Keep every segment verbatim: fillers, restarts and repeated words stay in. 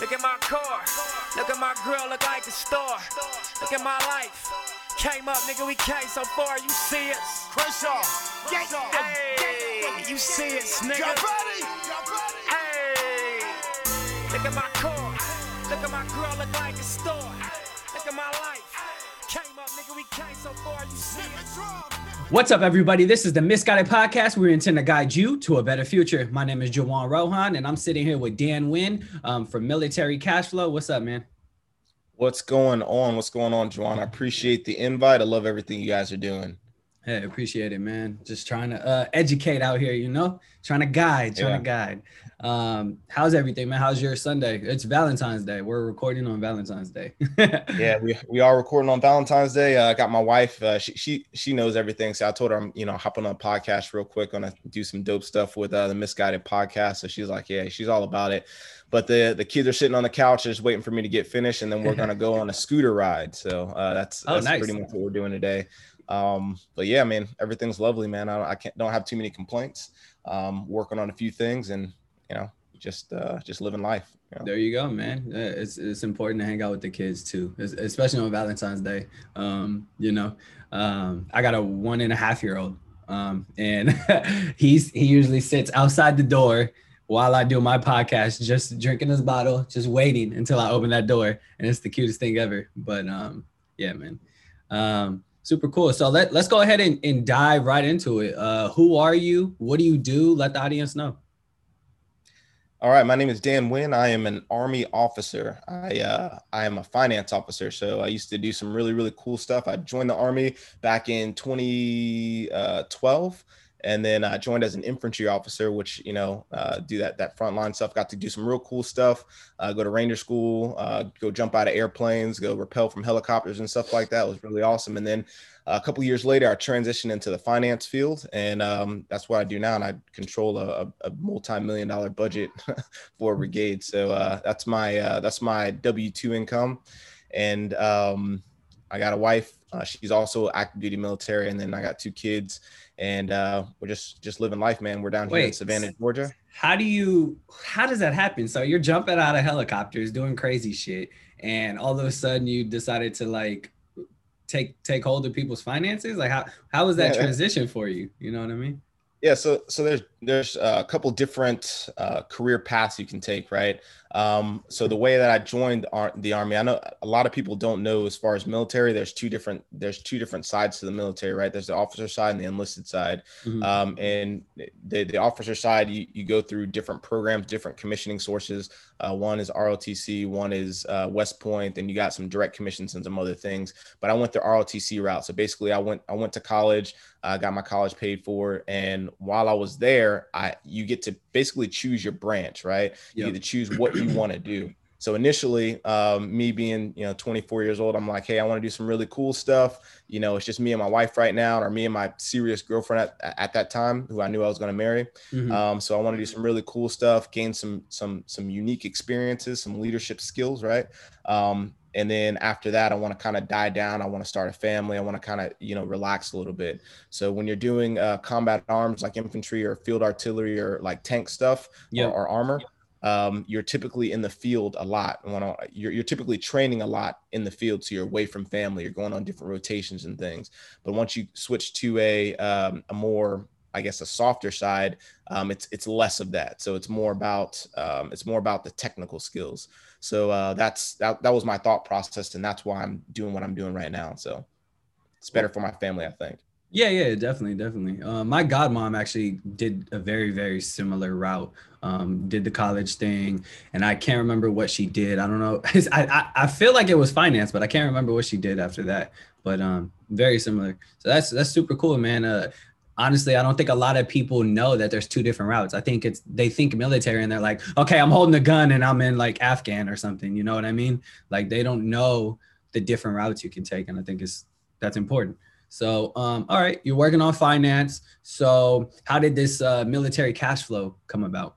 Look at my car, look at my girl, look like a star. Look at my life, came up, nigga, we came so far, you see us. Crenshaw, hey, you see us, nigga. Y'all ready? Hey, look at my car, look at my girl, look like a star. Look at my life, came up, nigga, we came so far, you see us. What's up, everybody? This is the Misguided Podcast. We intend to guide you to a better future. My name is Juwan Rohan, and I'm sitting here with Dan Wynn um, from Military Cash Flow. What's up, man? What's going on? What's going on, Juwan? I appreciate the invite. I love everything you guys are doing. Hey, appreciate it, man. Just trying to uh, educate out here, you know? Trying to guide, trying yeah. to guide. Um, how's everything, man? How's your Sunday? It's Valentine's Day. We're recording on Valentine's Day. yeah, we, we are recording on Valentine's Day. Uh, I got my wife. Uh, she, she she knows everything. So I told her I'm, you know, hopping on a podcast real quick. Going to do some dope stuff with uh, the Misguided Podcast. So she's like, yeah, she's all about it. But the, the kids are sitting on the couch just waiting for me to get finished. And then we're going to go on a scooter ride. So uh, that's, that's oh, nice. Pretty much what we're doing today. Um, but yeah, man, everything's lovely, man. I, I can't, don't have too many complaints, um, working on a few things and, you know, just, uh, just living life. You know? There you go, man. It's, it's important to hang out with the kids too, especially on Valentine's Day. Um, you know, um, I got a one and a half year old, um, and he's, he usually sits outside the door while I do my podcast, just drinking his bottle, just waiting until I open that door. And it's the cutest thing ever. But, um, yeah, man. Um, Super cool. So let, let's go ahead and, and dive right into it. Uh, who are you? What do you do? Let the audience know. All right. My name is Dan Wynn. I am an Army officer. I uh, I am a finance officer. So I used to do some really, really cool stuff. I joined the Army back in twenty twelve. And then I joined as an infantry officer, which, you know, uh, do that, that frontline stuff, got to do some real cool stuff, uh, go to Ranger school, uh, go jump out of airplanes, go rappel from helicopters and stuff like that. It was really awesome. And then a couple years later, I transitioned into the finance field, and um, that's what I do now. And I control a, a multi-million dollar budget for a brigade. So uh, that's my, uh, that's my W two income. And um, I got a wife. Uh, she's also active duty military. And then I got two kids. And uh, we're just just living life, man. We're down here Wait, in Savannah, Georgia. How do you, how does that happen? So you're jumping out of helicopters, doing crazy shit, and all of a sudden you decided to like take take hold of people's finances? Like how how was that yeah, transition for you? You know what I mean? Yeah, so so there's there's a couple different uh, career paths you can take, right? Um, so the way that I joined the Army, I know a lot of people don't know as far as military. There's two different there's two different sides to the military, right? There's the officer side and the enlisted side. Mm-hmm. Um, and the the officer side, you you go through different programs, different commissioning sources. Uh, one is R O T C, one is uh, West Point, and you got some direct commissions and some other things. But I went the R O T C route. So basically, I went I went to college. I got my college paid for. And while I was there, I you get to basically choose your branch, right? You yep. get to choose what you want to do. So initially, um, me being, you know, twenty-four years old, I'm like, hey, I want to do some really cool stuff. You know, it's just me and my wife right now, or me and my serious girlfriend at, at that time, who I knew I was going to marry. Mm-hmm. Um, so I want to do some really cool stuff, gain some some some unique experiences, some leadership skills, right? Um, And then after that, I want to kind of die down. I want to start a family. I want to kind of, you know, relax a little bit. So when you're doing uh, combat arms like infantry or field artillery or like tank stuff yeah. or, or armor, um, you're typically in the field a lot. You're, you're typically training a lot in the field. So you're away from family. You're going on different rotations and things. But once you switch to a, um, a more I guess a softer side, um, it's it's less of that. So it's more about um, it's more about the technical skills. So uh, that's that, that was my thought process, and that's why I'm doing what I'm doing right now. So it's better for my family, I think. Yeah, yeah, definitely, definitely. Uh, my godmom actually did a very, very similar route. Um, did the college thing, and I can't remember what she did. I don't know. I, I I feel like it was finance, but I can't remember what she did after that. But um, very similar. So that's that's super cool, man. Uh, Honestly, I don't think a lot of people know that there's two different routes. I think it's they think military and they're like, okay, I'm holding a gun and I'm in like Afghan or something. You know what I mean? Like they don't know the different routes you can take. And I think it's that's important. So, um, all right, you're working on finance. So how did this uh, military cash flow come about?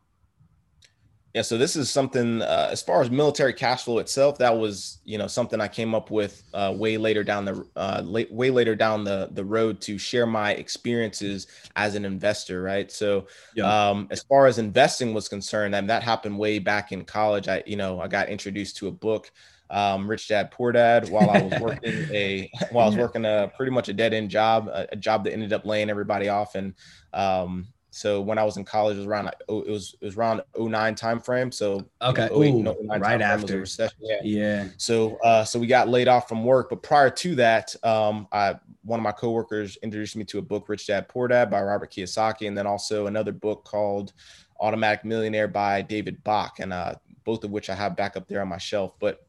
Yeah. So this is something, uh, as far as military cash flow itself, that was, you know, something I came up with uh, way later down the uh, late, way later down the, the road to share my experiences as an investor. Right. So yeah. um, as far as investing was concerned, and that happened way back in college. I, you know, I got introduced to a book, um, Rich Dad Poor Dad, while I was working a while I was working a pretty much a dead end job, a, a job that ended up laying everybody off. And um, so when I was in college, it was around it was it was around oh nine timeframe. So okay, you know, oh eight, Ooh, no, oh nine right after was a recession. Yeah. yeah. So uh, so we got laid off from work, but prior to that, um, I one of my coworkers introduced me to a book, Rich Dad Poor Dad, by Robert Kiyosaki, and then also another book called Automatic Millionaire by David Bach, and uh, both of which I have back up there on my shelf. But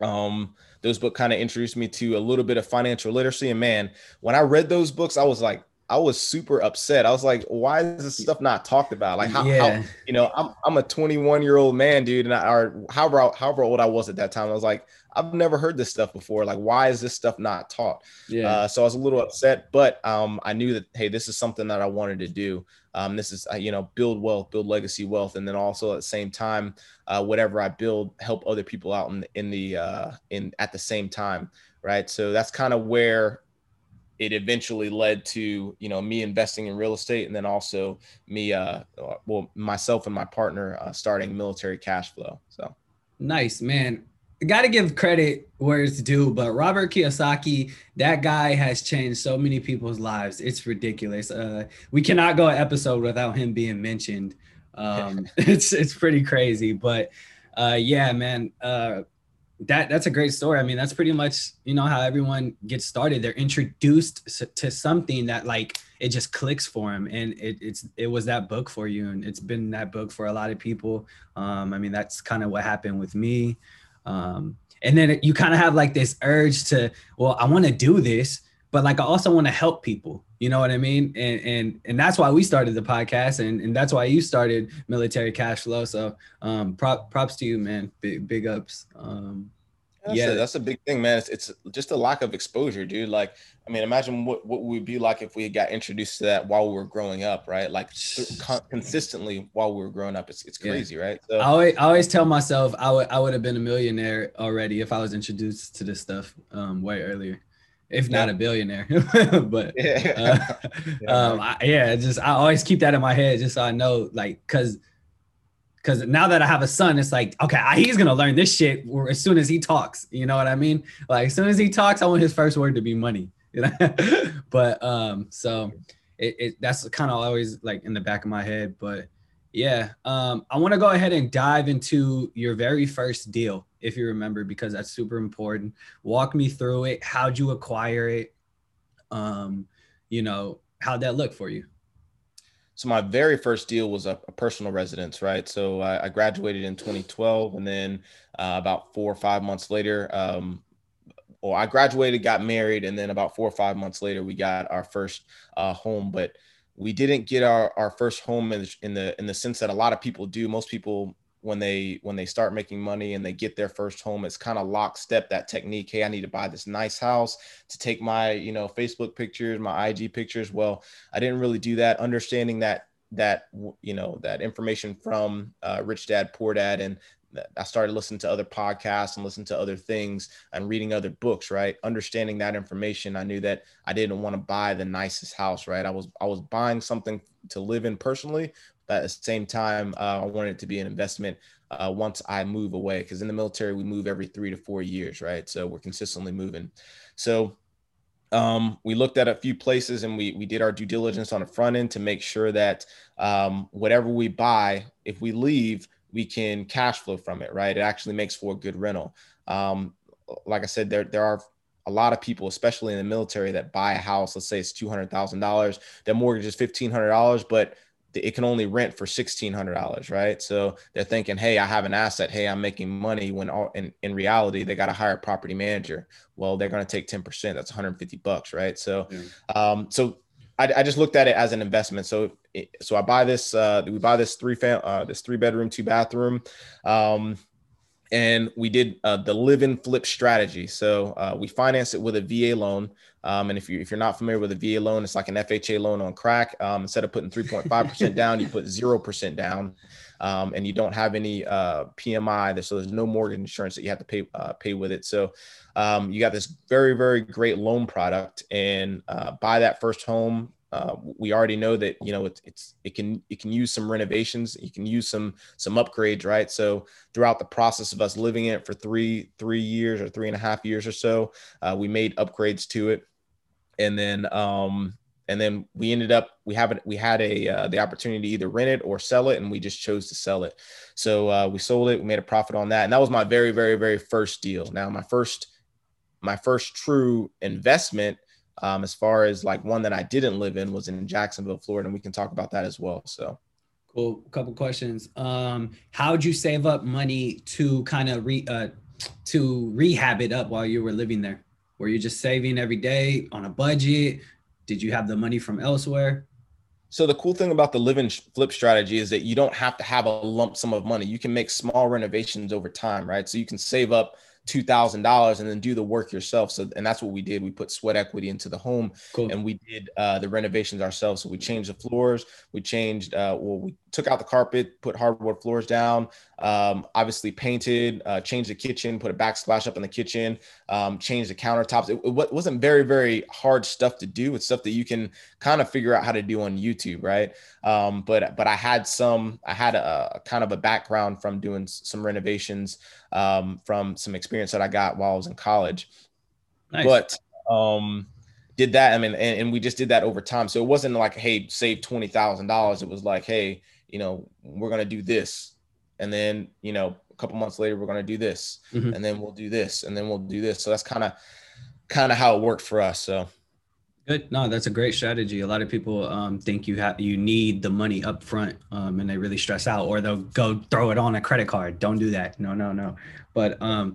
um, those books kind of introduced me to a little bit of financial literacy. And man, when I read those books, I was like, I was super upset. I was like, why is this stuff not talked about? Like, how, yeah. how you know, I'm I'm a twenty-one year old man, dude, and I, or however however old I was at that time, I was like, I've never heard this stuff before. Like, why is this stuff not taught? Yeah. Uh, so I was a little upset, but um, I knew that hey, this is something that I wanted to do. Um, this is you know, build wealth, build legacy wealth, and then also at the same time, uh, whatever I build, help other people out in the, in the uh, in at the same time, right? So that's kind of where it eventually led to, you know, me investing in real estate, and then also me, uh, well, myself and my partner uh, starting Military Cash Flow. So nice, man. Got to give credit where it's due, but Robert Kiyosaki, that guy has changed so many people's lives. It's ridiculous. Uh, we cannot go an episode without him being mentioned. Um, it's it's pretty crazy, but uh, yeah, man. Uh, That that's a great story. I mean, that's pretty much, you know, how everyone gets started. They're introduced to something that like, it just clicks for them. And it it's, it was that book for you. And it's been that book for a lot of people. Um, I mean, that's kind of what happened with me. Um, and then you kind of have like this urge to, well, I want to do this, but like, I also want to help people. You know what I mean? And and and that's why we started the podcast, and, and that's why you started Military Cash Flow. So um, prop, props to you, man. Big, big ups. Um, that's yeah, a, that's a big thing, man. It's, it's just a lack of exposure, dude. Like, I mean, imagine what, what we'd be like if we got introduced to that while we were growing up, right? Like consistently while we were growing up. It's it's crazy, yeah. right? So, I, always, I always tell myself I would I would have been a millionaire already if I was introduced to this stuff um, way earlier. If not yeah. a billionaire, but yeah, uh, yeah. Um, I, yeah, just I always keep that in my head just so I know, like, cause, cause now that I have a son, it's like, okay, I, he's gonna learn this shit as soon as he talks. You know what I mean? Like, as soon as he talks, I want his first word to be money. You know? But um, so it, it that's kind of always like in the back of my head. But yeah, um, I want to go ahead and dive into your very first deal, if you remember, because that's super important. Walk me through it. How'd you acquire it? Um, you know, how'd that look for you? So my very first deal was a, a personal residence, right? So I, I graduated in twenty twelve, and then uh, about four or five months later, um, well, I graduated, got married, and then about four or five months later, we got our first uh, home. But we didn't get our, our first home in the, in the in the sense that a lot of people do. Most people, when they when they start making money and they get their first home, it's kind of lockstep, that technique. Hey, I need to buy this nice house to take my, you know, Facebook pictures, my I G pictures. Well, I didn't really do that. Understanding that that, you know, that information from uh, Rich Dad Poor Dad, and I started listening to other podcasts and listening to other things and reading other books, right? Understanding that information, I knew that I didn't want to buy the nicest house, right? I was I was buying something to live in personally, but at the same time, uh, I wanted it to be an investment uh, once I move away, because in the military, we move every three to four years, right? So we're consistently moving. So Um, we looked at a few places, and we we did our due diligence on the front end to make sure that um, whatever we buy, if we leave, we can cash flow from it, right? It actually makes for a good rental. Um, like I said, there there are a lot of people, especially in the military, that buy a house. Let's say it's two hundred thousand dollars. Their mortgage is fifteen hundred dollars, but it can only rent for sixteen hundred dollars, right? So they're thinking, hey, I have an asset. Hey, I'm making money, when all, in, in reality, they got to hire a property manager. Well, they're going to take ten percent. That's one hundred fifty bucks, right? So mm. um, so I, I just looked at it as an investment. So it, so I buy this, uh, we buy this three fam- uh, this three bedroom, two bathroom. Um, and we did uh, the live and flip strategy. So uh, we financed it with a V A loan. Um, and if you if you're not familiar with a V A loan, it's like an F H A loan on crack. Um, instead of putting three point five percent down, you put zero percent down. um, and you don't have any uh, P M I, so there's no mortgage insurance that you have to pay uh, pay with it. So um, you got this very, very great loan product, and uh, buy that first home. Uh, we already know that, you know, it, it's, it can, it can use some renovations, you can use some, some upgrades, right? So throughout the process of us living in it for three, three years or three and a half years or so, uh, we made upgrades to it. And then, um, and then we ended up, we haven't, we had a, uh, the opportunity to either rent it or sell it. And we just chose to sell it. So uh, we sold it, we made a profit on that. And that was my very, very, very first deal. Now, my first, my first true investment, Um, as far as like one that I didn't live in, was in Jacksonville, Florida. And we can talk about that as well. So cool. A couple questions. Um, how'd you save up money to kind of re uh, to rehab it up while you were living there? Were you just saving every day on a budget? Did you have the money from elsewhere? So the cool thing about the live and flip strategy is that you don't have to have a lump sum of money. You can make small renovations over time, right? So you can save up two thousand dollars and then do the work yourself. So, and that's what we did. We put sweat equity into the home. Cool. And we did uh, the renovations ourselves. So we changed the floors, we changed, uh, well, we took out the carpet, put hardwood floors down, um, obviously painted, uh, changed the kitchen, put a backsplash up in the kitchen, um, changed the countertops. It, it wasn't very, very hard stuff to do. It's stuff that you can kind of figure out how to do on YouTube, right? Um, but but I had some, I had a, a kind of a background from doing some renovations, um, from some experience that I got while I was in college. Nice. But um, did that, I mean, and, and we just did that over time. So it wasn't like, hey, save twenty thousand dollars. It was like, hey, you know, we're going to do this. And then, you know, a couple months later, we're going to do this, mm-hmm. and then we'll do this, and then we'll do this. So that's kind of, kind of how it worked for us. So good. No, that's a great strategy. A lot of people um, think you have, you need the money up front, um, and they really stress out, or they'll go throw it on a credit card. Don't do that. No, no, no. But um,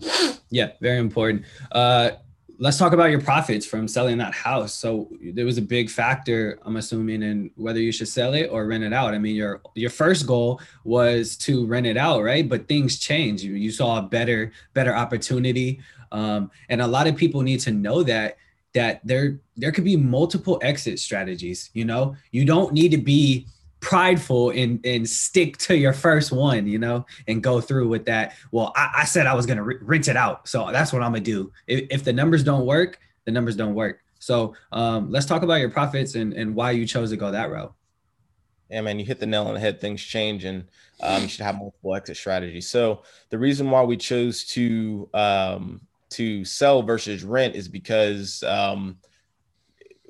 yeah, very important. Uh, Let's talk about your profits from selling that house. So there was a big factor, I'm assuming, in whether you should sell it or rent it out. I mean, your your first goal was to rent it out, right? But things change. You, you saw a better better opportunity, um, and a lot of people need to know that that there there could be multiple exit strategies. You know, you don't need to be prideful and and stick to your first one, you know, and go through with that. Well, I, I said I was going to re- rent it out. So that's what I'm going to do. If, if the numbers don't work, the numbers don't work. So um, let's talk about your profits and, and why you chose to go that route. Yeah, man, you hit the nail on the head. Things change, and um, you should have multiple exit strategies. So the reason why we chose to um, to sell versus rent is because um,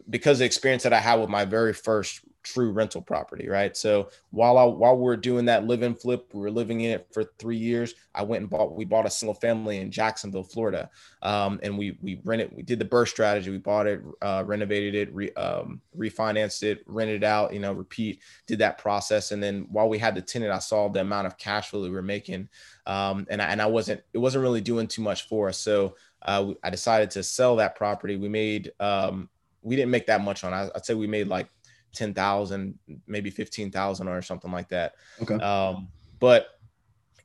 because the experience that I had with my very first true rental property, right? So while I, while we were doing that live and flip, we were living in it for three years. I went and bought, we bought a single family in Jacksonville, Florida. Um, and we, we rented, we did the BRRRR strategy. We bought it, uh, renovated it, re, um, refinanced it, rented it out, you know, repeat, did that process. And then while we had the tenant, I saw the amount of cash flow we were making. Um, and I, and I wasn't, it wasn't really doing too much for us. So uh, I decided to sell that property. We made, um, we didn't make that much on it. I'd say we made like ten thousand, maybe fifteen thousand or something like that. Okay. Um, but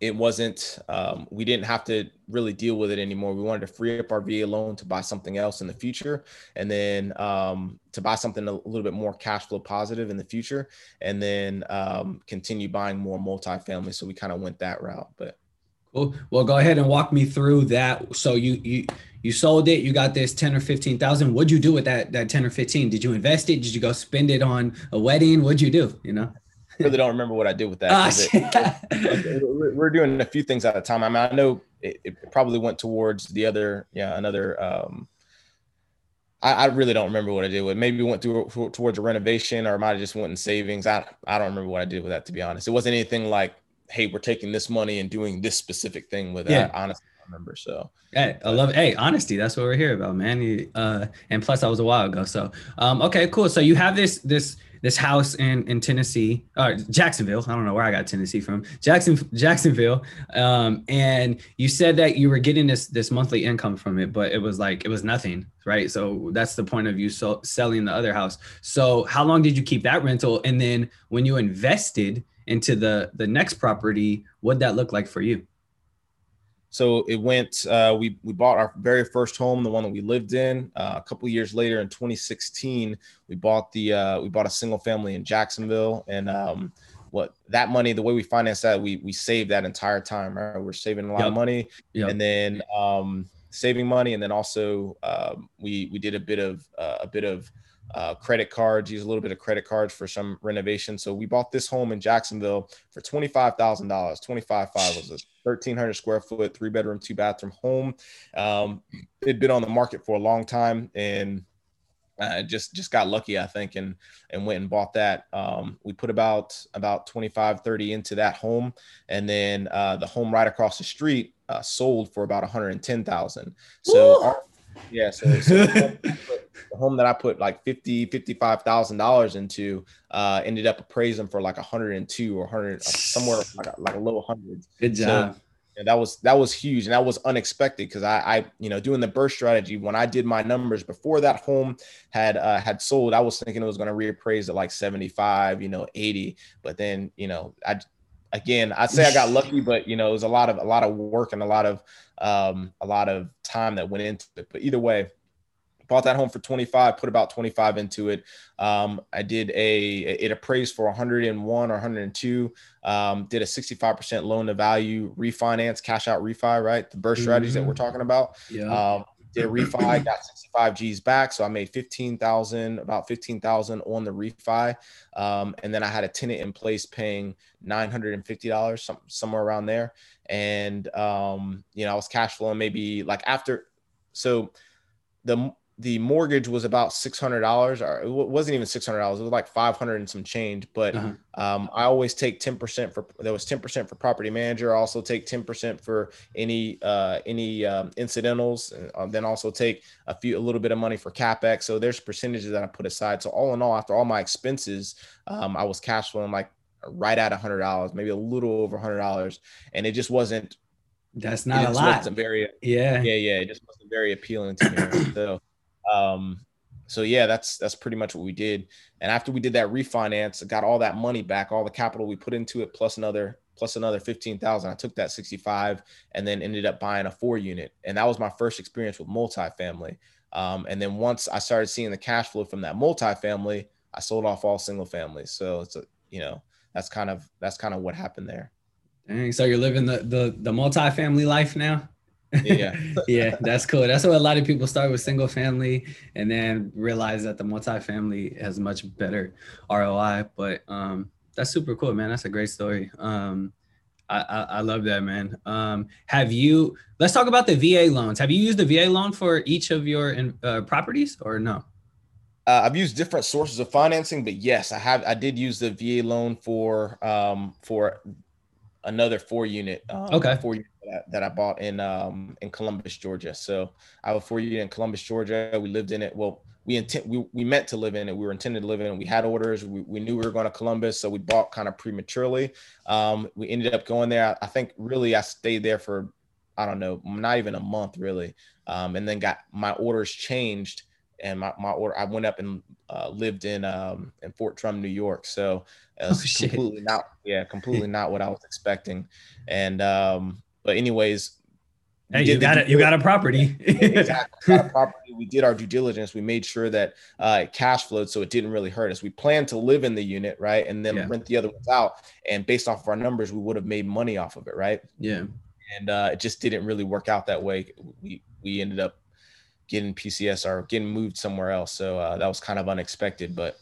it wasn't, um, we didn't have to really deal with it anymore. We wanted to free up our V A loan to buy something else in the future. And then, um, to buy something a little bit more cash flow positive in the future, and then, um, continue buying more multifamily. So we kind of went that route, but. Cool. Well, go ahead and walk me through that. So you, you, you sold it, you got this ten or fifteen thousand. What'd you do with that, that ten or fifteen? Did you invest it? Did you go spend it on a wedding? What'd you do? You know, I really don't remember what I did with that. Oh, it, it, we're doing a few things at a time. I mean, I know it, it probably went towards the other, yeah, another, um, I really don't remember what I did with it. Maybe went through towards a renovation, or might have just went in savings. I I don't remember what I did with that, to be honest. It wasn't anything like, hey, we're taking this money and doing this specific thing with it. Yeah. I honestly don't remember. So hey, I love, hey, honesty. That's what we're here about, man. You, uh, and plus, that was a while ago. So um, okay, cool. So you have this this this house in in Tennessee, or Jacksonville. I don't know where I got Tennessee from. Jackson Jacksonville. Um, and you said that you were getting this this monthly income from it, but it was like it was nothing, right? So that's the point of you so, selling the other house. So how long did you keep that rental? And then when you invested into the the next property, what'd that look like for you? So it went, uh, we, we bought our very first home, the one that we lived in, uh, a couple of years later in twenty sixteen, we bought the, uh, we bought a single family in Jacksonville, and um, what that money, the way we finance that, we we save that entire time, right? We're saving a lot yep. of money yep. and then um, saving money. And then also um, we we did a bit of uh, a bit of uh, credit cards, use a little bit of credit cards for some renovation. So we bought this home in Jacksonville for twenty-five thousand dollars. twenty-five thousand five hundred dollars was a thirteen hundred square foot, three bedroom, two bathroom home. Um, it'd been on the market for a long time, and uh, just, just got lucky, I think, and, and went and bought that. Um, we put about, about twenty-five, thirty into that home. And then, uh, the home right across the street, uh, sold for about one hundred ten thousand. So our, yeah, so, so the home that I put like fifty, fifty-five thousand dollars into, uh, ended up appraising for like one hundred two or one hundred, somewhere like a, like a low hundreds. Good job. So, yeah, that was, that was huge. And that was unexpected because I, I, you know, doing the BRRRR strategy, when I did my numbers before that home had, uh, had sold, I was thinking it was going to reappraise at like seventy-five, you know, eighty. But then, you know, I, again, I'd say I got lucky, but you know, it was a lot of, a lot of work and a lot of, um, a lot of time that went into it. But either way, bought that home for twenty-five, put about twenty-five into it. Um, I did a, it appraised for one hundred one or one hundred two, um, did a sixty-five percent loan to value refinance, cash out refi, right? The BRRRR mm-hmm. strategies that we're talking about. Yeah. Um, did a refi, got sixty-five G's back. So I made fifteen thousand, about fifteen thousand on the refi. Um, and then I had a tenant in place paying nine hundred fifty dollars, some, somewhere around there. And, um, you know, I was cash flowing maybe like after. So the, the mortgage was about six hundred dollars, or it wasn't even six hundred dollars. It was like five hundred and some change. But uh-huh. um, I always take ten percent for, there was ten percent for property manager. I also take ten percent for any, uh, any um, incidentals, and then also take a few, a little bit of money for CapEx. So there's percentages that I put aside. So all in all, after all my expenses, um, I was cash flowing like right at a hundred dollars, maybe a little over a hundred dollars. And it just wasn't, that's not a lot. Very, yeah. Yeah. Yeah. It just wasn't very appealing to me. So, Um, so yeah, that's, that's pretty much what we did. And after we did that refinance, I got all that money back, all the capital we put into it, plus another, plus another fifteen thousand. I took that sixty-five and then ended up buying a four unit. And that was my first experience with multifamily. Um, and then once I started seeing the cash flow from that multifamily, I sold off all single families. So it's a, you know, that's kind of, that's kind of what happened there. Dang, so you're living the, the, the multifamily life now? Yeah. Yeah, that's cool. That's what a lot of people start with, single family, and then realize that the multifamily has much better R O I. But um, that's super cool, man. That's a great story. Um, I, I, I love that, man. Um, have you, let's talk about the V A loans. Have you used the V A loan for each of your uh, properties or no? Uh, I've used different sources of financing, but yes, I have. I did use the V A loan for, um, for another four unit. Um, okay. Four unit. That I bought in um in Columbus, Georgia. So I have a four unit in Columbus, Georgia. We lived in it. Well, we intend we, we meant to live in it. We were intended to live in it. We had orders. We, we knew we were going to Columbus, so we bought kind of prematurely. Um, we ended up going there. I, I think really I stayed there for I don't know, not even a month really. Um, and then got my orders changed, and my my order I went up and uh, lived in um in Fort Drum, New York. So it was oh, completely shit. not yeah completely not what I was expecting, and um. But anyways, hey, you got it. You got a property. Exactly. Got a property. We did our due diligence. We made sure that uh, it cash flowed, so it didn't really hurt us. We planned to live in the unit, right, and then yeah. rent the other ones out. And based off of our numbers, we would have made money off of it, right? Yeah. And uh, it just didn't really work out that way. We we ended up getting P C S or getting moved somewhere else. So uh, that was kind of unexpected, but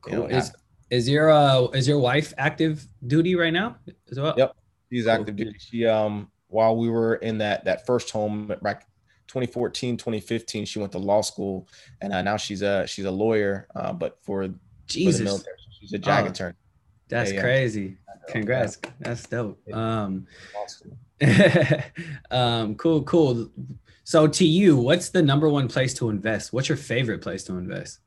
cool. You know, is is your uh, is your wife active duty right now as well? Yep, she's active cool. duty. She um. While we were in that that first home, like twenty fourteen, twenty fifteen, she went to law school, and uh, now she's a she's a lawyer, uh, but for, Jesus. for the military, she's a JAG oh, attorney. That's yeah, crazy! Yeah. Congrats, yeah. That's dope. Um, um, cool, cool. So, to you, what's the number one place to invest? What's your favorite place to invest?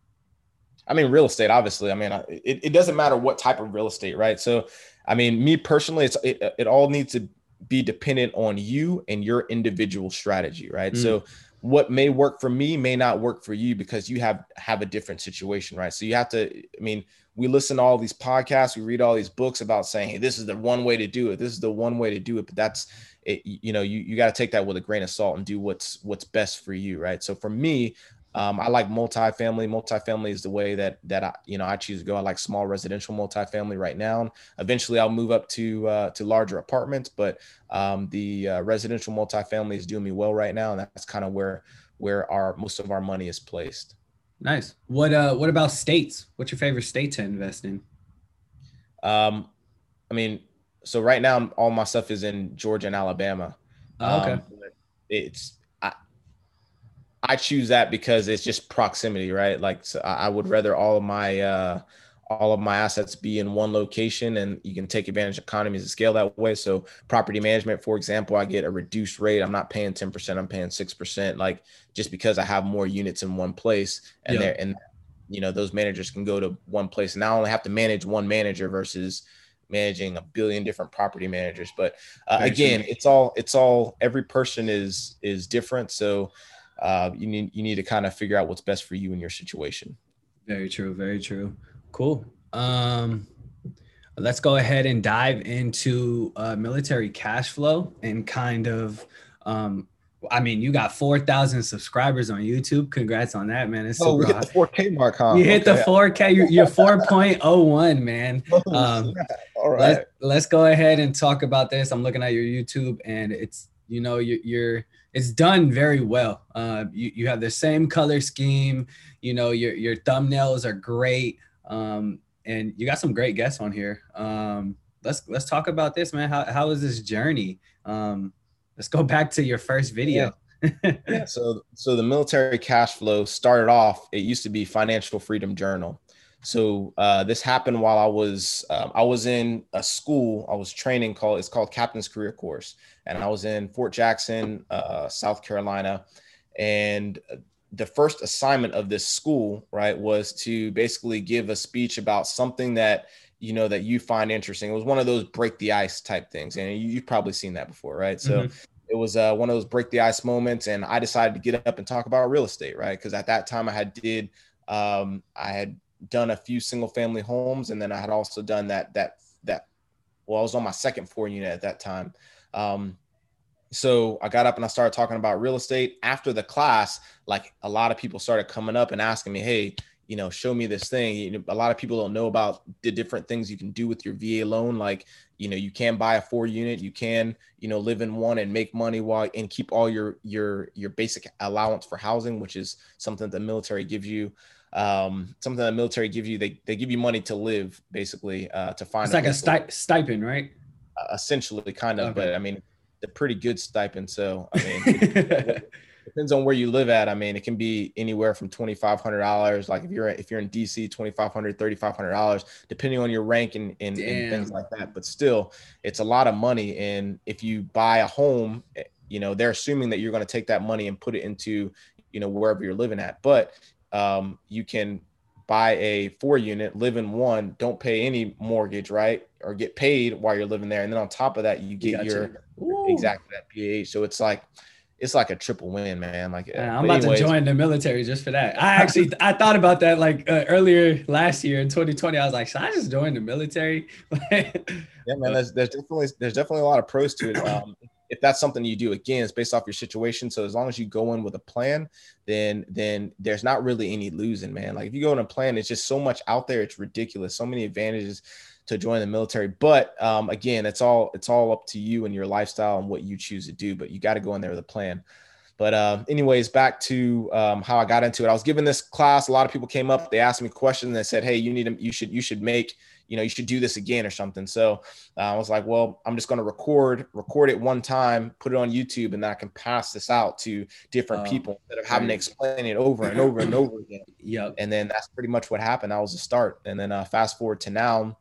I mean, real estate, obviously. I mean, it it doesn't matter what type of real estate, right? So, I mean, me personally, it's it it all needs to be dependent on you and your individual strategy, right? Mm. So what may work for me may not work for you because you have, have a different situation, right? So you have to, I mean, we listen to all these podcasts, we read all these books about saying, hey, this is the one way to do it. This is the one way to do it. But that's, it, you know, you, you got to take that with a grain of salt and do what's, what's best for you, right? So for me, Um, I like multifamily. Multifamily is the way that that I, you know, I choose to go. I like small residential multifamily right now. Eventually, I'll move up to uh, to larger apartments, but um, the uh, residential multifamily is doing me well right now, and that's kind of where where our most of our money is placed. Nice. What uh, what about states? What's your favorite state to invest in? Um, I mean, so right now, all my stuff is in Georgia and Alabama. Oh, okay. Um, it's I choose that because it's just proximity, right? Like, so I would rather all of my uh, all of my assets be in one location, and you can take advantage of economies of scale that way. So property management, for example, I get a reduced rate. I'm not paying ten percent, I'm paying six percent, like just because I have more units in one place, and yeah. they're, and you know, those managers can go to one place, and I only have to manage one manager versus managing a billion different property managers. But uh, again, it's all, it's all, every person is, is different. So Uh, you need you need to kind of figure out what's best for you in your situation. Very true. Very true. Cool. Um, let's go ahead and dive into uh, military cash flow and kind of. Um, I mean, you got four thousand subscribers on YouTube. Congrats on that, man! It's oh, we hit the four K mark, huh? You hit okay. the four K. You're, you're four point oh one, man. Um, All right. Let's, let's go ahead and talk about this. I'm looking at your YouTube, and it's you know you're. you're It's done very well. Uh, you, you have the same color scheme. You know, your your thumbnails are great. Um, and you got some great guests on here. Um, let's let's talk about this, man. How how is this journey? Um, let's go back to your first video. Yeah. yeah. So so the military cash flow started off, it used to be Financial Freedom Journal. So uh, this happened while I was uh, I was in a school. I was training called it's called Captain's Career Course, and I was in Fort Jackson, uh, South Carolina, and the first assignment of this school, right, was to basically give a speech about something that you know that you find interesting. It was one of those break the ice type things, and you, you've probably seen that before, right? So. Mm-hmm. It was uh, one of those break the ice moments, and I decided to get up and talk about real estate, right? Because at that time I had did um, I had done a few single family homes. And then I had also done that, that, that, well, I was on my second four unit at that time. Um, so I got up and I started talking about real estate. After the class, like a lot of people started coming up and asking me, hey, you know, show me this thing. You know, a lot of people don't know about the different things you can do with your V A loan. Like, you know, you can buy a four unit, you can, you know, live in one and make money while and keep all your, your, your basic allowance for housing, which is something that the military gives you. Um, something the military give you, they, they give you money to live basically, uh, to find it's like a sti- stipend, right? Uh, essentially kind of, okay. But I mean, they're pretty good stipend. So, I mean, it depends on where you live at. I mean, it can be anywhere from twenty-five hundred dollars. Like if you're, if you're in D C, twenty-five hundred dollars, thirty-five hundred dollars, depending on your rank and, and, and things like that. But still, it's a lot of money. And if you buy a home, you know, they're assuming that you're going to take that money and put it into, you know, wherever you're living at. But Um, you can buy a four unit, live in one, don't pay any mortgage, right? Or get paid while you're living there. And then on top of that, you get gotcha. your Ooh. exactly that P A H. So it's like, it's like a triple win, man. Like yeah, I'm about anyways. to join the military just for that. I actually, I thought about that like uh, earlier last year in twenty twenty, I was like, should I just join the military? Yeah, man, there's, there's definitely, there's definitely a lot of pros to it. Um, if that's something you do, again, it's based off your situation. So as long as you go in with a plan, then, then there's not really any losing, man. Like if you go in a plan, it's just so much out there. It's ridiculous. So many advantages to join the military, but um, again, it's all, it's all up to you and your lifestyle and what you choose to do, but you got to go in there with a plan. But uh, anyways, back to um, how I got into it. I was giving this class. A lot of people came up, they asked me questions. They said, hey, you need to, you should, you should make, you know, you should do this again or something. So uh, I was like, well, I'm just going to record, record it one time, put it on YouTube, and then I can pass this out to different um, people instead of having to explain it over and over and over again. Yep. And then that's pretty much what happened. That was the start. And then uh, fast forward to now,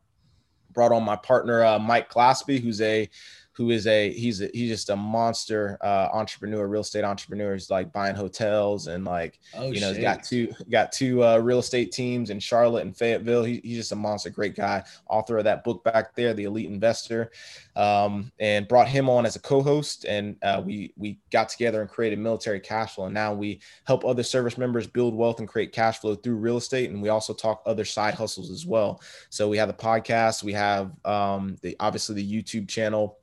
brought on my partner, uh, Mike Glaspie, who's a, who is a, he's a, he's just a monster uh, entrepreneur, real estate entrepreneur. He's like buying hotels and like, oh, you know, shit. he's got two, got two uh, real estate teams in Charlotte and Fayetteville. He, he's just a monster, great guy, author of that book back there, The Elite Investor, um, and brought him on as a co-host. And uh, we, we got together and created Military Cash Flow. And now we help other service members build wealth and create cash flow through real estate. And we also talk other side hustles as well. So we have the podcast, we have um, the, obviously the YouTube channel,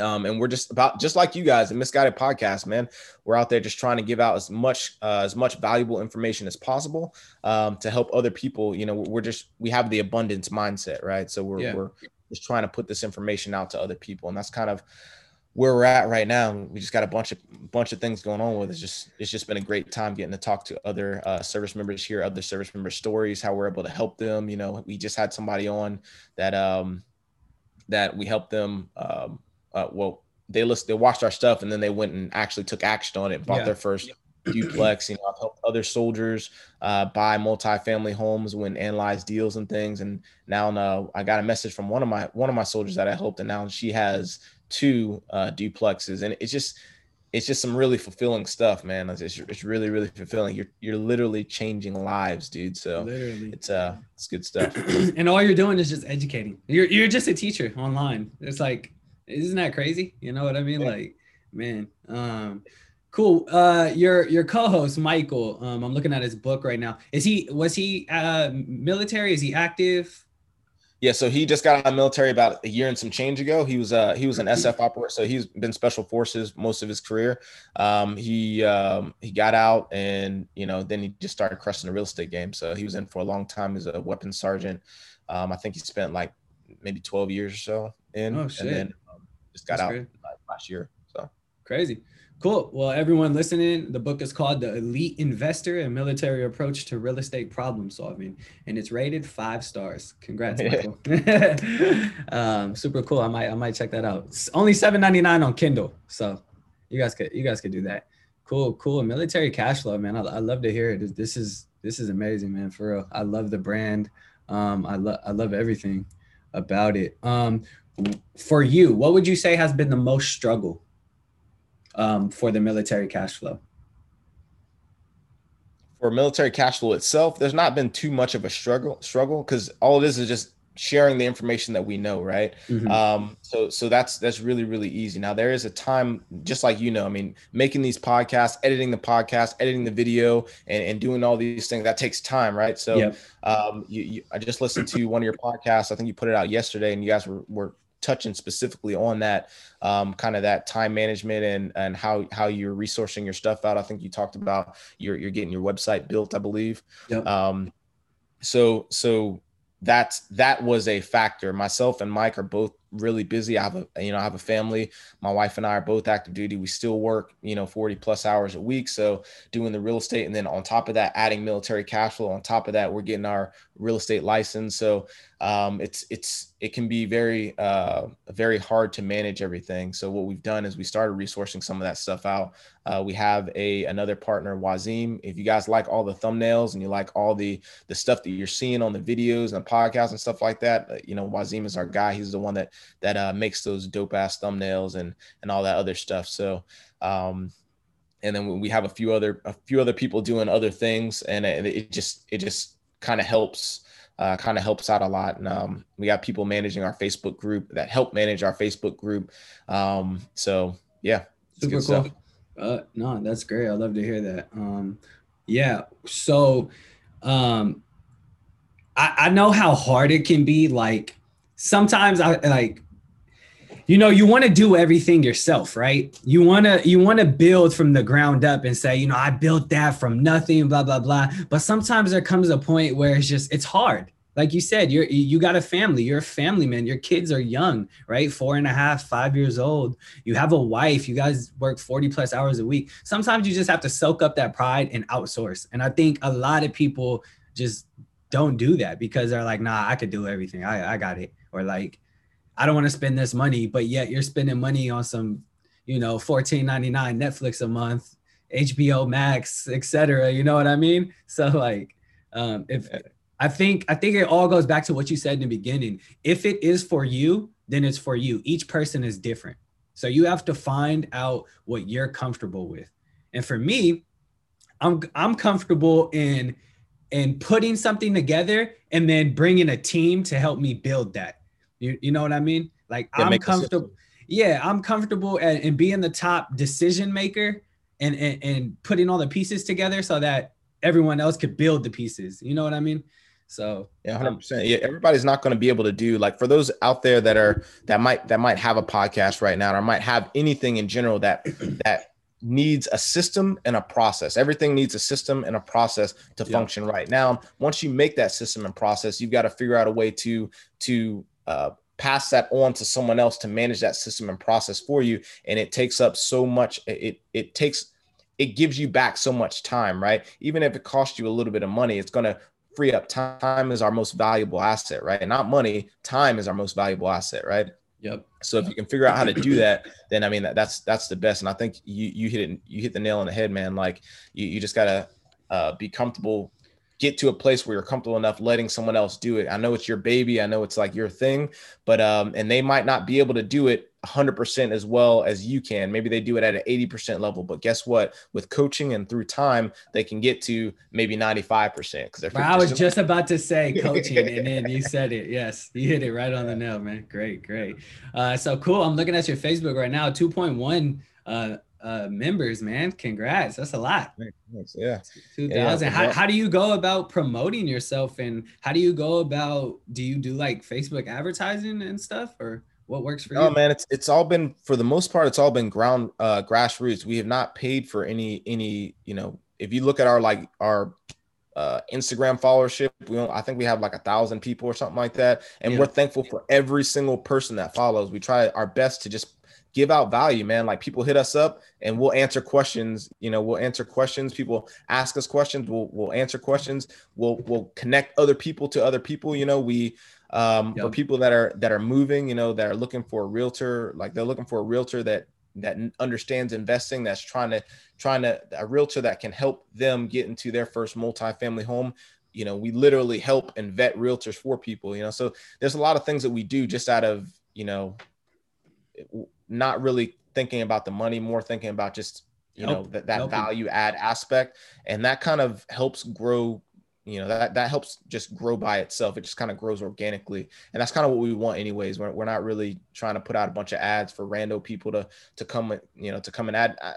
Um, and we're just about, just like you guys, the Misguided Podcast, man, we're out there just trying to give out as much, uh, as much valuable information as possible, um, to help other people. You know, we're just, we have the abundance mindset, right? So we're, yeah. we're just trying to put this information out to other people. And that's kind of where we're at right now. We just got a bunch of, bunch of things going on with it. It's just, it's just been a great time getting to talk to other uh, service members here, other service member stories, how we're able to help them. You know, we just had somebody on that, um, that we helped them, um, Uh, well, they list, they watched our stuff and then they went and actually took action on it, bought yeah. their first duplex. You know, I've helped other soldiers uh, buy multifamily homes when analyze deals and things. And now uh, I got a message from one of my, one of my soldiers that I helped, and now she has two uh, duplexes. And it's just, it's just some really fulfilling stuff, man. It's, it's really, really fulfilling. You're, you're literally changing lives, dude. So literally. it's, uh, it's good stuff. And all you're doing is just educating. You're, you're just a teacher online. It's like, isn't that crazy? You know what I mean? Like, man, um, cool. Uh, your, your co-host, Michael, um, I'm looking at his book right now. Is he, was he, uh, military? Is he active? Yeah. So he just got out of the military about a year and some change ago. He was, uh, he was an S F operator. So he's been special forces most of his career. Um, he, um, he got out and, you know, then he just started crushing the real estate game. So he was in for a long time as a weapons sergeant. Um, I think he spent like maybe twelve years or so in, oh, shit. and then, got That's out uh, last year. So crazy. Cool. Well, everyone listening, the book is called The Elite Investor, A Military Approach to Real Estate Problem Solving, and it's rated five stars. Congrats, Michael. um, super cool. I might, I might check that out. It's only seven ninety-nine on Kindle. So you guys could, you guys could do that. Cool. Cool. Military cash flow, man. I, I love to hear it. This is, this is amazing, man. For real. I love the brand. Um, I love, I love everything about it. Um, For you, what would you say has been the most struggle um, for the military cash flow? For military cash flow itself, there's not been too much of a struggle struggle because all it is is just sharing the information that we know, right? Mm-hmm. Um, so so that's that's really, really easy. Now, there is a time, just like, you know, I mean, making these podcasts, editing the podcast, editing the video, and, and doing all these things, that takes time, right? So yep. um, you, you, I just listened to one of your podcasts. I think you put it out yesterday, and you guys were, were touching specifically on that um, kind of that time management and and how how you're resourcing your stuff out. I think you talked about you're you're getting your website built, I believe. Yep. Um, so so that's that was a factor. Myself and Mike are both really busy. I have a you know I have a family. My wife and I are both active duty. We still work you know forty plus hours a week. So doing the real estate, and then on top of that, adding military cash flow. On top of that, we're getting our real estate license. So um, it's it's. It can be very, uh, very hard to manage everything. So what we've done is we started resourcing some of that stuff out. Uh, we have a another partner, Wazim. If you guys like all the thumbnails and you like all the the stuff that you're seeing on the videos and the podcasts and stuff like that, you know, Wazim is our guy. He's the one that that uh, makes those dope ass thumbnails and and all that other stuff. So. Um, and then we have a few other a few other people doing other things, and it, it just it just kind of helps. Uh, kind of helps out a lot. And um, we got people managing our Facebook group that help manage our Facebook group. Um, so yeah. Super cool. Stuff. Uh, no, that's great. I love to hear that. Um, yeah. So um, I, I know how hard it can be. Like sometimes I like, you know, you want to do everything yourself, right? You want to, you want to build from the ground up and say, you know, I built that from nothing, blah, blah, blah. But sometimes there comes a point where it's just, it's hard. Like you said, you're, you got a family, you're a family man, your kids are young, right? Four and a half, five years old. You have a wife, you guys work forty plus hours a week. Sometimes you just have to soak up that pride and outsource. And I think a lot of people just don't do that because they're like, nah, I could do everything. I, I got it. Or like, I don't want to spend this money, but yet you're spending money on some, you know, fourteen ninety-nine Netflix a month, H B O Max, et cetera. You know what I mean? So like, um, if I think, I think it all goes back to what you said in the beginning. If it is for you, then it's for you. Each person is different. So you have to find out what you're comfortable with. And for me, I'm, I'm comfortable in, in putting something together and then bringing a team to help me build that. You, you know what I mean? Like yeah, I'm comfortable. Yeah, I'm comfortable at, in being the top decision maker and, and and putting all the pieces together so that everyone else could build the pieces. You know what I mean? So yeah, one hundred percent. Yeah, everybody's not going to be able to do, like, for those out there that are that might that might have a podcast right now or might have anything in general that that needs a system and a process. Everything needs a system and a process to yeah. function right now. Once you make that system and process, you've got to figure out a way to to uh, pass that on to someone else to manage that system and process for you. And it takes up so much. It it takes it gives you back so much time, right? Even if it costs you a little bit of money, it's going to free up time. Time is our most valuable asset, right? And not money, time is our most valuable asset, right? Yep. So if you can figure out how to do that, then I mean, that, that's, that's the best. And I think you, you hit it, you hit the nail on the head, man. Like you, you just gotta uh, be comfortable, get to a place where you're comfortable enough letting someone else do it. I know it's your baby. I know it's like your thing, but, um, and they might not be able to do it a hundred percent as well as you can. Maybe they do it at an eighty percent level, but guess what? With coaching and through time, they can get to maybe ninety-five percent. Cause they're wow, I was just like- about to say coaching and then you said it. Yes. You hit it right on the nail, man. Great. Great. Uh, so cool. I'm looking at your Facebook right now, two point one, uh, uh members, man. Congrats, that's a lot. Thanks. Yeah, two thousand. Yeah, how, how do you go about promoting yourself, and how do you go about do you do like Facebook advertising and stuff, or what works for you? Oh man, it's it's all been, for the most part, it's all been ground uh grassroots. We have not paid for any any you know, if you look at our like our Uh, Instagram followership. We don't, I think we have like a thousand people or something like that. And yeah. we're thankful for every single person that follows. We try our best to just give out value, man. Like people hit us up and we'll answer questions. You know, we'll answer questions. People ask us questions. We'll, we'll answer questions. We'll, we'll connect other people to other people. You know, we, um, yeah. for people that are, that are moving, you know, that are looking for a realtor, like they're looking for a realtor that, that understands investing, that's trying to, trying to, a realtor that can help them get into their first multifamily home. You know, we literally help and vet realtors for people, you know, so there's a lot of things that we do just out of, you know, not really thinking about the money, more thinking about just, you help, know, that, that value add aspect. And that kind of helps grow, you know, that, that helps just grow by itself. It just kind of grows organically. And that's kind of what we want anyways. We're, we're not really trying to put out a bunch of ads for rando people to, to come, you know, to come and add. I,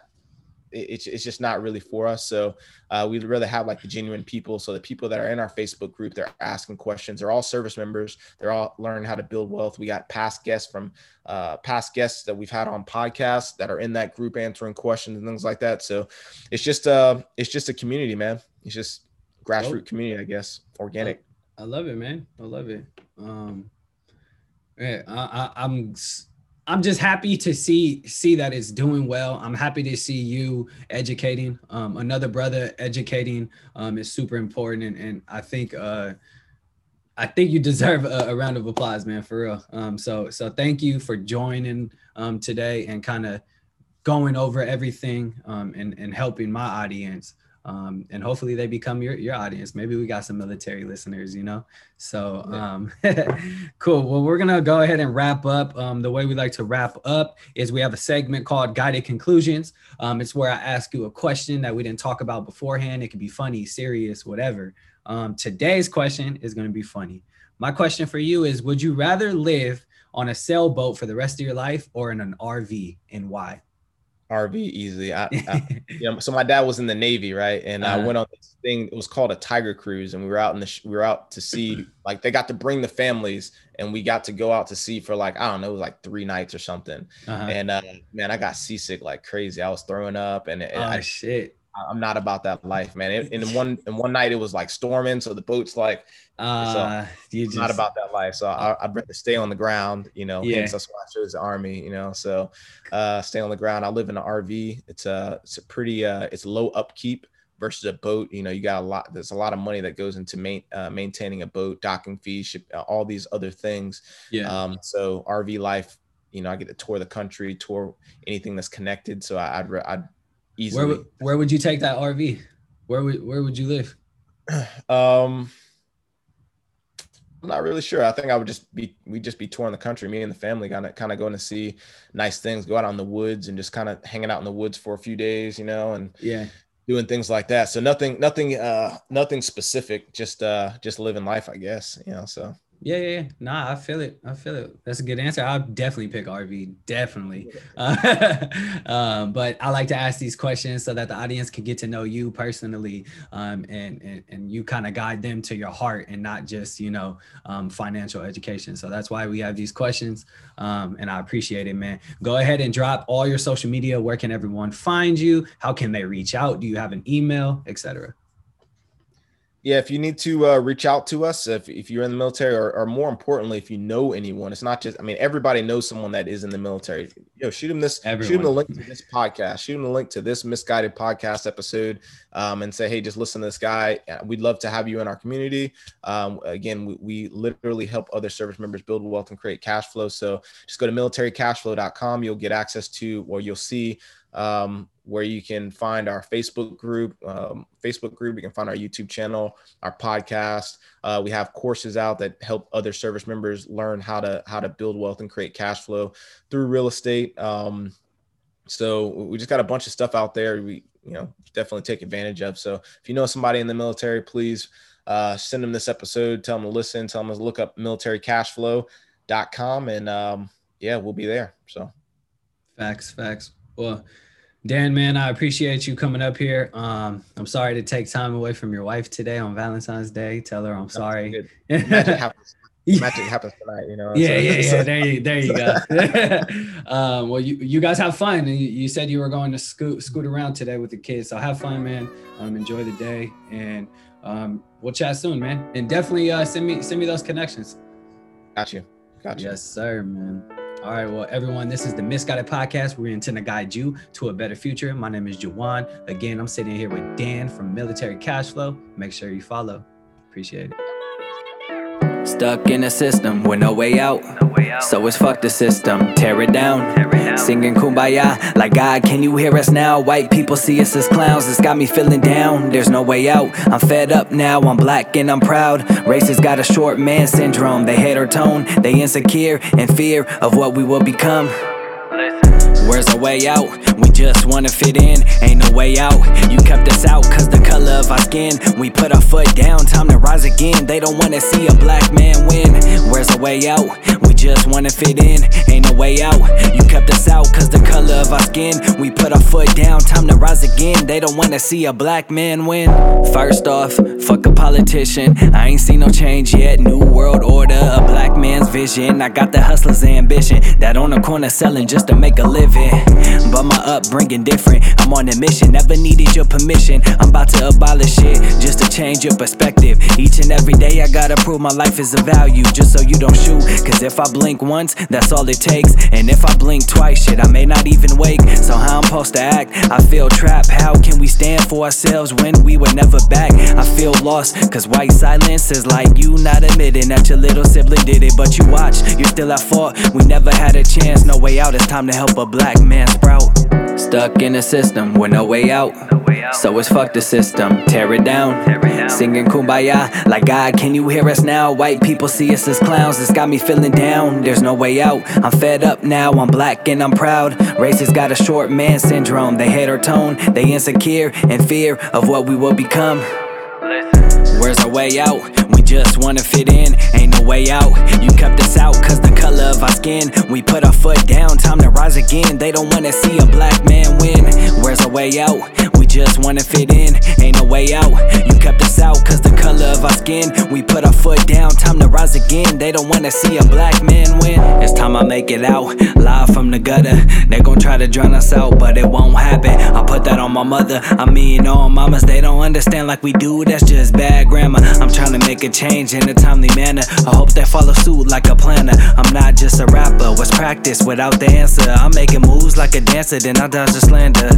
it's, it's just not really for us. So uh, we'd rather have like the genuine people. So the people that are in our Facebook group, they're asking questions. They're all service members. They're all learning how to build wealth. We got past guests from uh, past guests that we've had on podcasts that are in that group answering questions and things like that. So it's just, uh, it's just a community, man. It's just, grassroots community, I guess. Organic. I love it, man. I love it. Um, yeah, I, I, I'm, I'm just happy to see see that it's doing well. I'm happy to see you educating. Um, another brother educating um, is super important, and and I think uh, I think you deserve a, a round of applause, man, for real. Um, so so thank you for joining um, today and kind of going over everything um, and and helping my audience. Um, and hopefully they become your, your audience. Maybe we got some military listeners, you know? So, um, cool. Well, we're going to go ahead and wrap up. Um, the way we like to wrap up is we have a segment called Guided Conclusions. Um, it's where I ask you a question that we didn't talk about beforehand. It could be funny, serious, whatever. Um, today's question is going to be funny. My question for you is, would you rather live on a sailboat for the rest of your life or in an R V, and why? R V easily. I, I, you know, so my dad was in the Navy, right? And uh-huh. I went on this thing. It was called a Tiger Cruise, and we were out in the sh- we were out to sea. Like they got to bring the families, and we got to go out to sea for like I don't know, like three nights or something. Uh-huh. And uh, man, I got seasick like crazy. I was throwing up, and, and oh, I shit. I'm not about that life, man. It, and one and one night it was like storming, so the boat's like, uh, so you just, not about that life. So I, I'd rather stay on the ground, you know. Yeah. Hence that's why I chose the Army, you know. So uh, stay on the ground. I live in an R V. It's a it's a pretty uh, it's low upkeep versus a boat. You know, you got a lot. There's a lot of money that goes into main, uh, maintaining a boat, docking fees, ship, uh, all these other things. Yeah. Um. So R V life, you know, I get to tour the country, tour anything that's connected. So I, I'd I'd. Easily. Where would where would you take that R V? Where would where would you live? Um, I'm not really sure. I think I would just be we'd just be touring the country. Me and the family kind of kind of going to see nice things, go out in the woods, and just kind of hanging out in the woods for a few days, you know, and yeah, doing things like that. So nothing nothing uh nothing specific. Just uh just living life, I guess. You know, so Yeah, yeah, yeah. Nah, I feel it. I feel it. That's a good answer. I'll definitely pick R V. Definitely. Uh, um, but I like to ask these questions so that the audience can get to know you personally, um, and, and, and you kind of guide them to your heart and not just, you know, um, financial education. So that's why we have these questions. Um, and I appreciate it, man. Go ahead and drop all your social media. Where can everyone find you? How can they reach out? Do you have an email, et cetera? Yeah, if you need to uh, reach out to us, if, if you're in the military, or, or more importantly, if you know anyone, it's not just, I mean, everybody knows someone that is in the military. Yo, shoot them this, everyone. shoot them the link to this podcast, shoot them the link to this Misguided Podcast episode, um, and say, hey, just listen to this guy. We'd love to have you in our community. Um, again, we, we literally help other service members build wealth and create cash flow. So just go to military cash flow dot com. You'll get access to, or you'll see, um, where you can find our Facebook group, um, Facebook group. You can find our YouTube channel, our podcast. Uh, we have courses out that help other service members learn how to, how to build wealth and create cash flow through real estate. Um, so we just got a bunch of stuff out there we, you know, definitely take advantage of. So if you know somebody in the military, please uh, send them this episode, tell them to listen, tell them to look up military cash flow dot com. And um, yeah, we'll be there. So facts, facts. Well, Dan, man, I appreciate you coming up here. Um, I'm sorry to take time away from your wife today on Valentine's Day. Tell her I'm sorry. Magic happens. Magic happens tonight, you know. Yeah, so, yeah, so. yeah. There you, there you go. um, well, you, you guys have fun. You, you said you were going to scoot scoot around today with the kids, so have fun, man. Um, enjoy the day, and um, we'll chat soon, man. And definitely uh, send me send me those connections. Got you. Got you. Yes, sir, man. All right, well, everyone, this is the Misguided Podcast. We intend to guide you to a better future. My name is Juwan. Again, I'm sitting here with Dan from Military Cash Flow. Make sure you follow. Appreciate it. Stuck in a system with no way out. No way out. So it's fuck the system. Tear it down. Tear it down. Singing Kumbaya like, God, can you hear us now? White people see us as clowns. It's got me feeling down. There's no way out. I'm fed up now. I'm black and I'm proud. Racists got a short man syndrome. They hate our tone. They insecure in fear of what we will become. Listen. Where's the way out? We just wanna fit in. Ain't no way out. You kept us out cause the color of our skin. We put our foot down. Time to rise again. They don't wanna see a black man win. Where's the way out? We just wanna fit in. Ain't no way out. You kept us out cause the color of our skin. We put our foot down. Time to rise again. They don't wanna see a black man win. First off, fuck a politician. I ain't seen no change yet. New world order, a black man's vision. I got the hustler's ambition. That on the corner selling just to make a living. But my upbringing different. I'm on a mission. Never needed your permission. I'm about to abolish it just to change your perspective. Each and every day I gotta prove my life is of value, just so you don't shoot. Cause if I blink once, that's all it takes. And if I blink twice, shit, I may not even wake. So how I'm supposed to act? I feel trapped. How can we stand for ourselves when we were never back? I feel lost cause white silence is like you not admitting that your little sibling did it. But you watch, you're still at fault. We never had a chance. No way out. It's time to help a black man sprout. Stuck in a system with no way out. So it's fuck the system. Tear it down. Singing Kumbaya like, God, can you hear us now? White people see us as clowns. It's got me feeling down. There's no way out. I'm fed up now. I'm black and I'm proud. Racists got a short man syndrome. They hate our tone. They insecure in fear of what we will become. Where's our way out? We just wanna fit in. Ain't no way out. You kept us out cause the color of our skin. We put our foot down. Time to rise again. They don't wanna see a black man win. Where's our way out? We just wanna fit in. Ain't no way out. You kept us out cause the color of our skin. We put our foot down. Time to rise again. They don't wanna see a black man win. It's time I make it out. Live from the gutter. They gon' try to drown us out, but it won't happen. I put that on my mother. I mean all mamas. They don't understand like we do. That's just bad grandma. I'm trying to make a change in a timely manner. I hope they follow suit like a planner. I'm not just a rapper. What's practice without the answer? I'm making moves like a dancer, then I dodge the slander.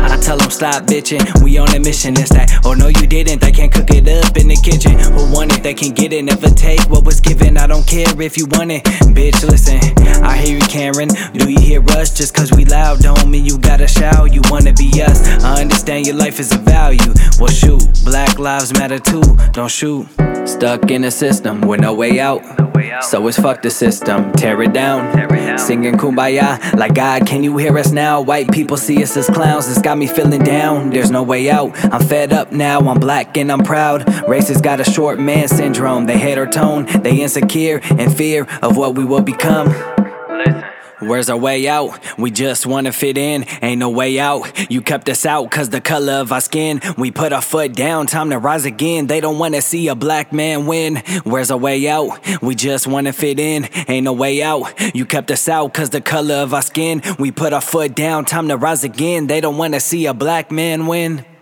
I, I tell them stop bitching. We on a mission. It's that, oh no you didn't. They can't cook it up in the kitchen. Who want it? They can get it. Never take what was given. I don't care if you want it. Bitch, listen. I hear you, Karen. Do you hear us? Just cause we loud don't mean you gotta shout. You wanna be us. I understand your life is a value. Well shoot, black lives matter too. Don't shoot. Stuck in a system with no way out. way out. So it's fuck the system, tear it down, tear it down. Singing kumbaya, like God, can you hear us now? White people see us as clowns, it's got me feeling down. There's no way out, I'm fed up now, I'm black and I'm proud. Racists got a short man syndrome, they hate our tone, they insecure and fear of what we will become. Listen. Where's our way out? We just wanna fit in. Ain't no way out. You kept us out cause the color of our skin. We put our foot down, time to rise again. They don't wanna see a black man win. Where's our way out? We just wanna fit in. Ain't no way out. You kept us out cause the color of our skin. We put our foot down, time to rise again. They don't wanna see a black man win.